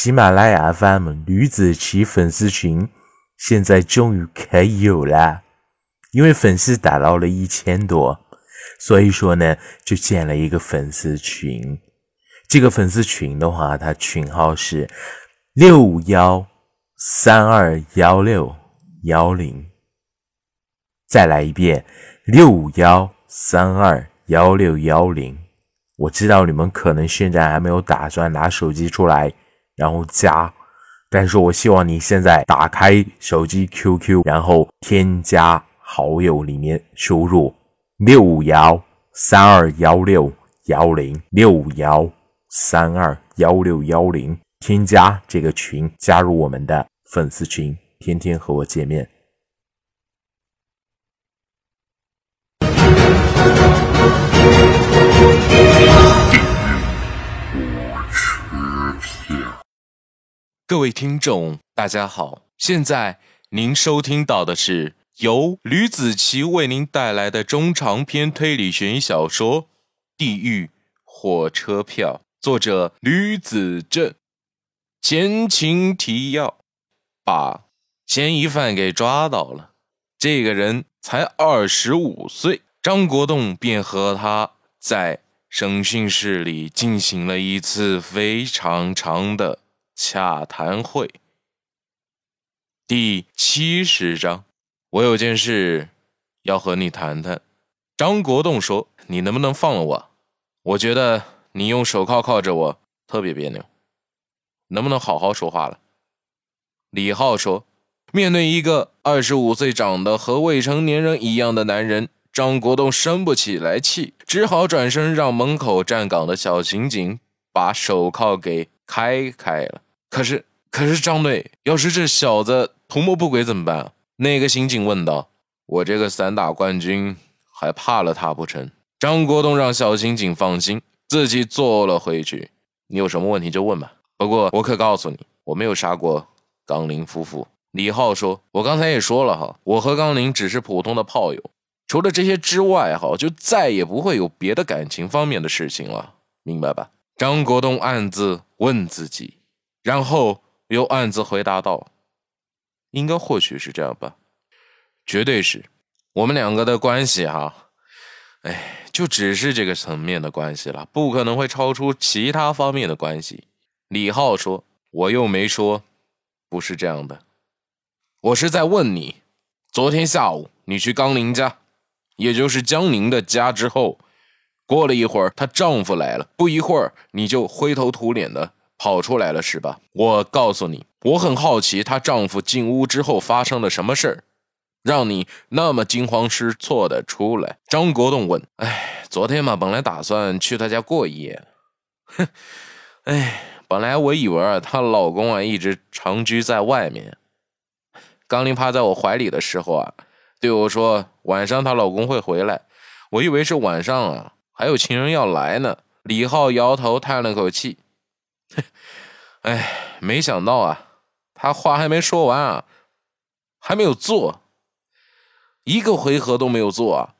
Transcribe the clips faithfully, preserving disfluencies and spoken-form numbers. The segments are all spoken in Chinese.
喜马拉雅 F M 吕子奇粉丝群现在终于可以有啦，因为粉丝打到了一千多，所以说呢就建了一个粉丝群。这个粉丝群的话，它群号是六五一三二一六一零，再来一遍六五一三二一六一零。我知道你们可能现在还没有打算拿手机出来然后加，但是我希望你现在打开手机 Q Q， 然后添加好友，里面输入六五一三二一六一零 六五一三二一六一零，添加这个群，加入我们的粉丝群，天天和我见面。各位听众大家好，现在您收听到的是由吕子奇为您带来的中长篇推理悬疑小说《地狱火车票》，作者吕子正。前情提要：把嫌疑犯给抓到了，这个人才二十五岁，张国栋便和他在审讯室里进行了一次非常长的洽谈会。第七十章，我有件事要和你谈谈。张国栋说：“你能不能放了我？我觉得你用手铐铐着我特别别扭，能不能好好说话了？”李浩说：“面对一个二十五岁长得和未成年人一样的男人，张国栋生不起来气，只好转身让门口站岗的小刑警把手铐给开开了。”可是可是张队，要是这小子图谋不轨怎么办啊？那个刑警问道。我这个散打冠军还怕了他不成？张国栋让小刑警放心，自己坐了回去。你有什么问题就问吧，不过我可告诉你，我没有杀过刚林夫妇。李浩说：我刚才也说了哈，我和刚林只是普通的炮友，除了这些之外哈，就再也不会有别的感情方面的事情了，明白吧？张国栋暗自问自己，然后又暗自回答道：应该或许是这样吧，绝对是我们两个的关系哈，哎，就只是这个层面的关系了，不可能会超出其他方面的关系。李浩说：我又没说不是这样的，我是在问你，昨天下午你去江宁家，也就是江宁的家之后，过了一会儿她丈夫来了，不一会儿你就灰头土脸的跑出来了是吧？我告诉你，我很好奇她丈夫进屋之后发生了什么事儿，让你那么惊慌失措的出来。张国栋问：哎，昨天嘛，本来打算去她家过夜，哼，哎，本来我以为啊，她老公啊一直长居在外面。刚林趴在我怀里的时候啊，对我说晚上她老公会回来，我以为是晚上啊还有情人要来呢。李浩摇头叹了口气。哎，没想到啊，他话还没说完啊，还没有做，一个回合都没有做啊，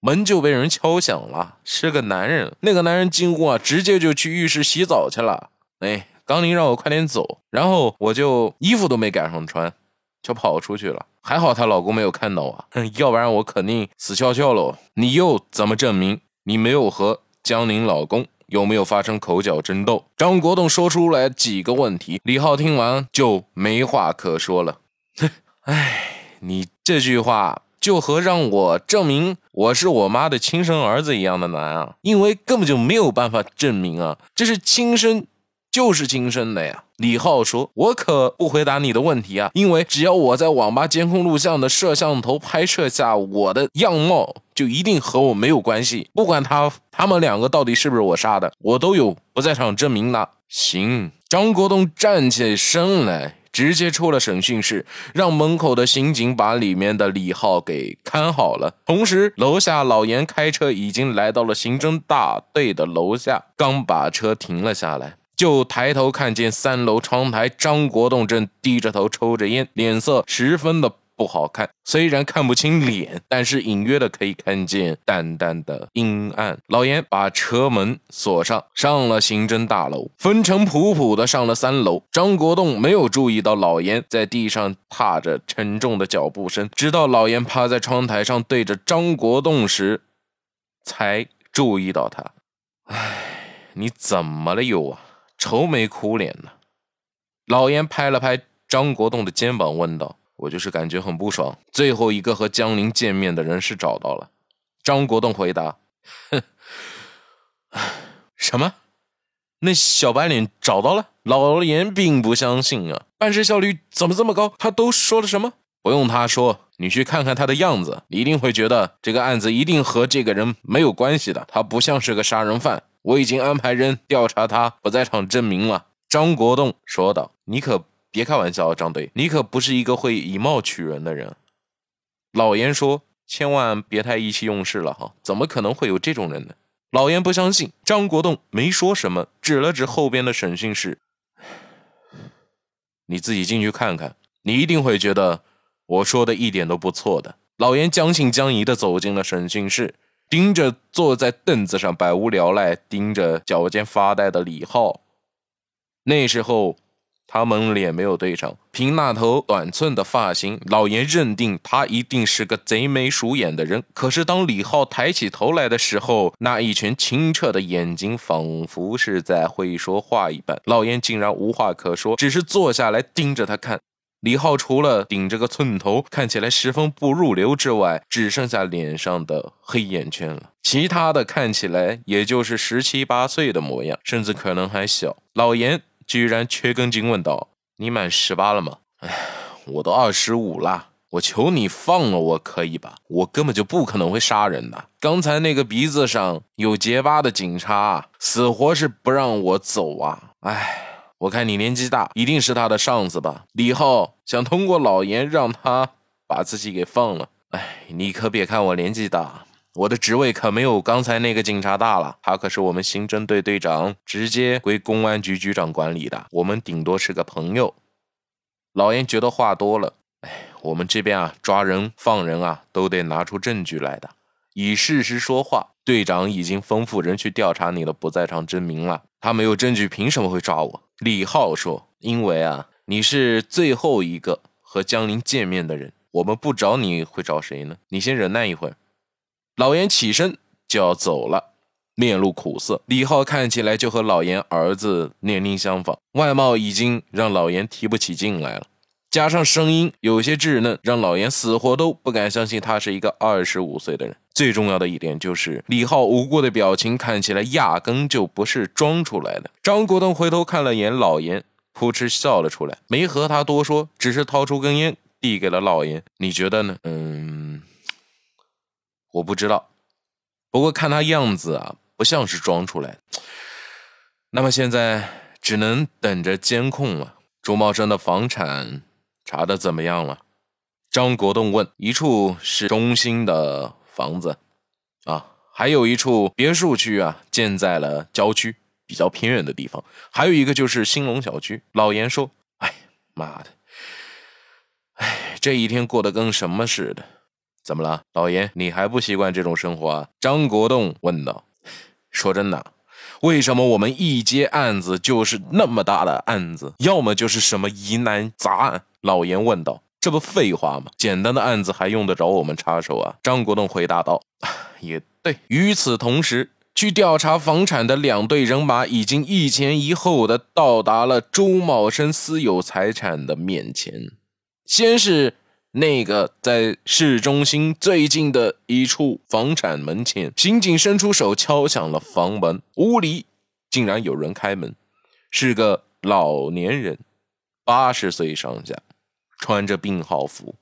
门就被人敲响了，是个男人。那个男人进屋啊，直接就去浴室洗澡去了。哎，刚林让我快点走，然后我就衣服都没赶上穿，就跑出去了。还好她老公没有看到啊，要不然我肯定死翘翘喽。你又怎么证明你没有和江宁老公有没有发生口角争斗？张国栋说出来几个问题，李浩听完就没话可说了。哎，你这句话就和让我证明我是我妈的亲生儿子一样的难啊，因为根本就没有办法证明啊，这是亲生就是亲生的呀。李浩说：我可不回答你的问题啊，因为只要我在网吧监控录像的摄像头拍摄下我的样貌，就一定和我没有关系，不管他他们两个到底是不是我杀的，我都有不在场证明了。行。张国栋站起身来，直接出了审讯室，让门口的刑警把里面的李浩给看好了。同时楼下老严开车已经来到了刑侦大队的楼下，刚把车停了下来，就抬头看见三楼窗台张国栋正低着头抽着烟，脸色十分的不好看，虽然看不清脸，但是隐约的可以看见淡淡的阴暗。老严把车门锁上，上了刑侦大楼，风尘仆仆的上了三楼。张国栋没有注意到老严在地上踏着沉重的脚步声，直到老严趴在窗台上对着张国栋时才注意到他。唉，你怎么了又啊，愁眉苦脸呢？老严拍了拍张国栋的肩膀问道，我就是感觉很不爽。最后一个和江林见面的人是找到了。张国栋回答，哼，什么？那小白脸找到了？老严并不相信啊，办事效率怎么这么高？他都说了什么？不用他说，你去看看他的样子，你一定会觉得这个案子一定和这个人没有关系的，他不像是个杀人犯。我已经安排人调查他不在场证明了。张国栋说道，你可别开玩笑啊，张队，你可不是一个会以貌取人的人。老严说，千万别太意气用事了哈，怎么可能会有这种人呢？老严不相信，张国栋没说什么，指了指后边的审讯室，你自己进去看看，你一定会觉得我说的一点都不错的。老严将信将疑地走进了审讯室，盯着坐在凳子上百无聊赖盯着脚尖发呆的李浩。那时候他们脸没有对上，凭那头短寸的发型，老严认定他一定是个贼眉鼠眼的人。可是当李浩抬起头来的时候，那一群清澈的眼睛仿佛是在会说话一般，老严竟然无话可说，只是坐下来盯着他看。李浩除了顶着个寸头看起来十分不入流之外，只剩下脸上的黑眼圈了，其他的看起来也就是十七八岁的模样，甚至可能还小。老严居然缺根筋问道，你满十八了吗？哎，我都二十五了，我求你放了我可以吧，我根本就不可能会杀人的。刚才那个鼻子上有结疤的警察死活是不让我走啊。哎，我看你年纪大，一定是他的上司吧。李浩想通过老严让他把自己给放了。哎，你可别看我年纪大，我的职位可没有刚才那个警察大了，他可是我们刑侦队队长，直接归公安局局长管理的，我们顶多是个朋友。老严觉得话多了，哎，我们这边啊，抓人放人啊，都得拿出证据来的，以事实说话。队长已经吩咐人去调查你的不在场证明了，他没有证据凭什么会抓我？李浩说，因为啊，你是最后一个和江林见面的人，我们不找你会找谁呢？你先忍耐一会儿。老严起身就要走了，面露苦涩。李浩看起来就和老严儿子年龄相仿，外貌已经让老严提不起劲来了，加上声音有些稚嫩，让老严死活都不敢相信他是一个二十五岁的人。最重要的一点就是李浩无辜的表情看起来压根就不是装出来的。张国栋回头看了眼老严，扑哧笑了出来，没和他多说，只是掏出根烟递给了老严，你觉得呢？嗯，我不知道，不过看他样子啊，不像是装出来的。那么现在只能等着监控了。朱茂生的房产查得怎么样了？张国栋问。一处是中心的房子啊，还有一处别墅区啊，建在了郊区比较偏远的地方，还有一个就是兴隆小区。老严说，哎妈的，哎，这一天过得跟什么似的。怎么了老严，你还不习惯这种生活啊？张国栋问道。说真的，为什么我们一接案子就是那么大的案子，要么就是什么疑难杂案？老严问道。这不废话吗？简单的案子还用得着我们插手啊？张国栋回答道。也对。与此同时，去调查房产的两队人马已经一前一后的到达了朱茂生私有财产的面前。先是那个在市中心最近的一处房产门前，刑警伸出手敲响了房门，屋里竟然有人开门，是个老年人，八十岁上下，穿着病号服。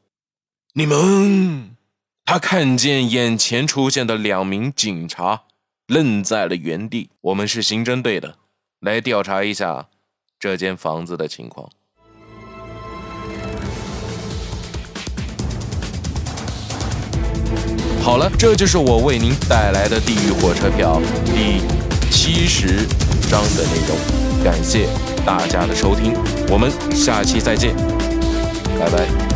你们！他看见眼前出现的两名警察，愣在了原地。我们是刑侦队的，来调查一下这间房子的情况。好了，这就是我为您带来的《地狱火车票》第七十章的内容。感谢大家的收听，我们下期再见，拜拜。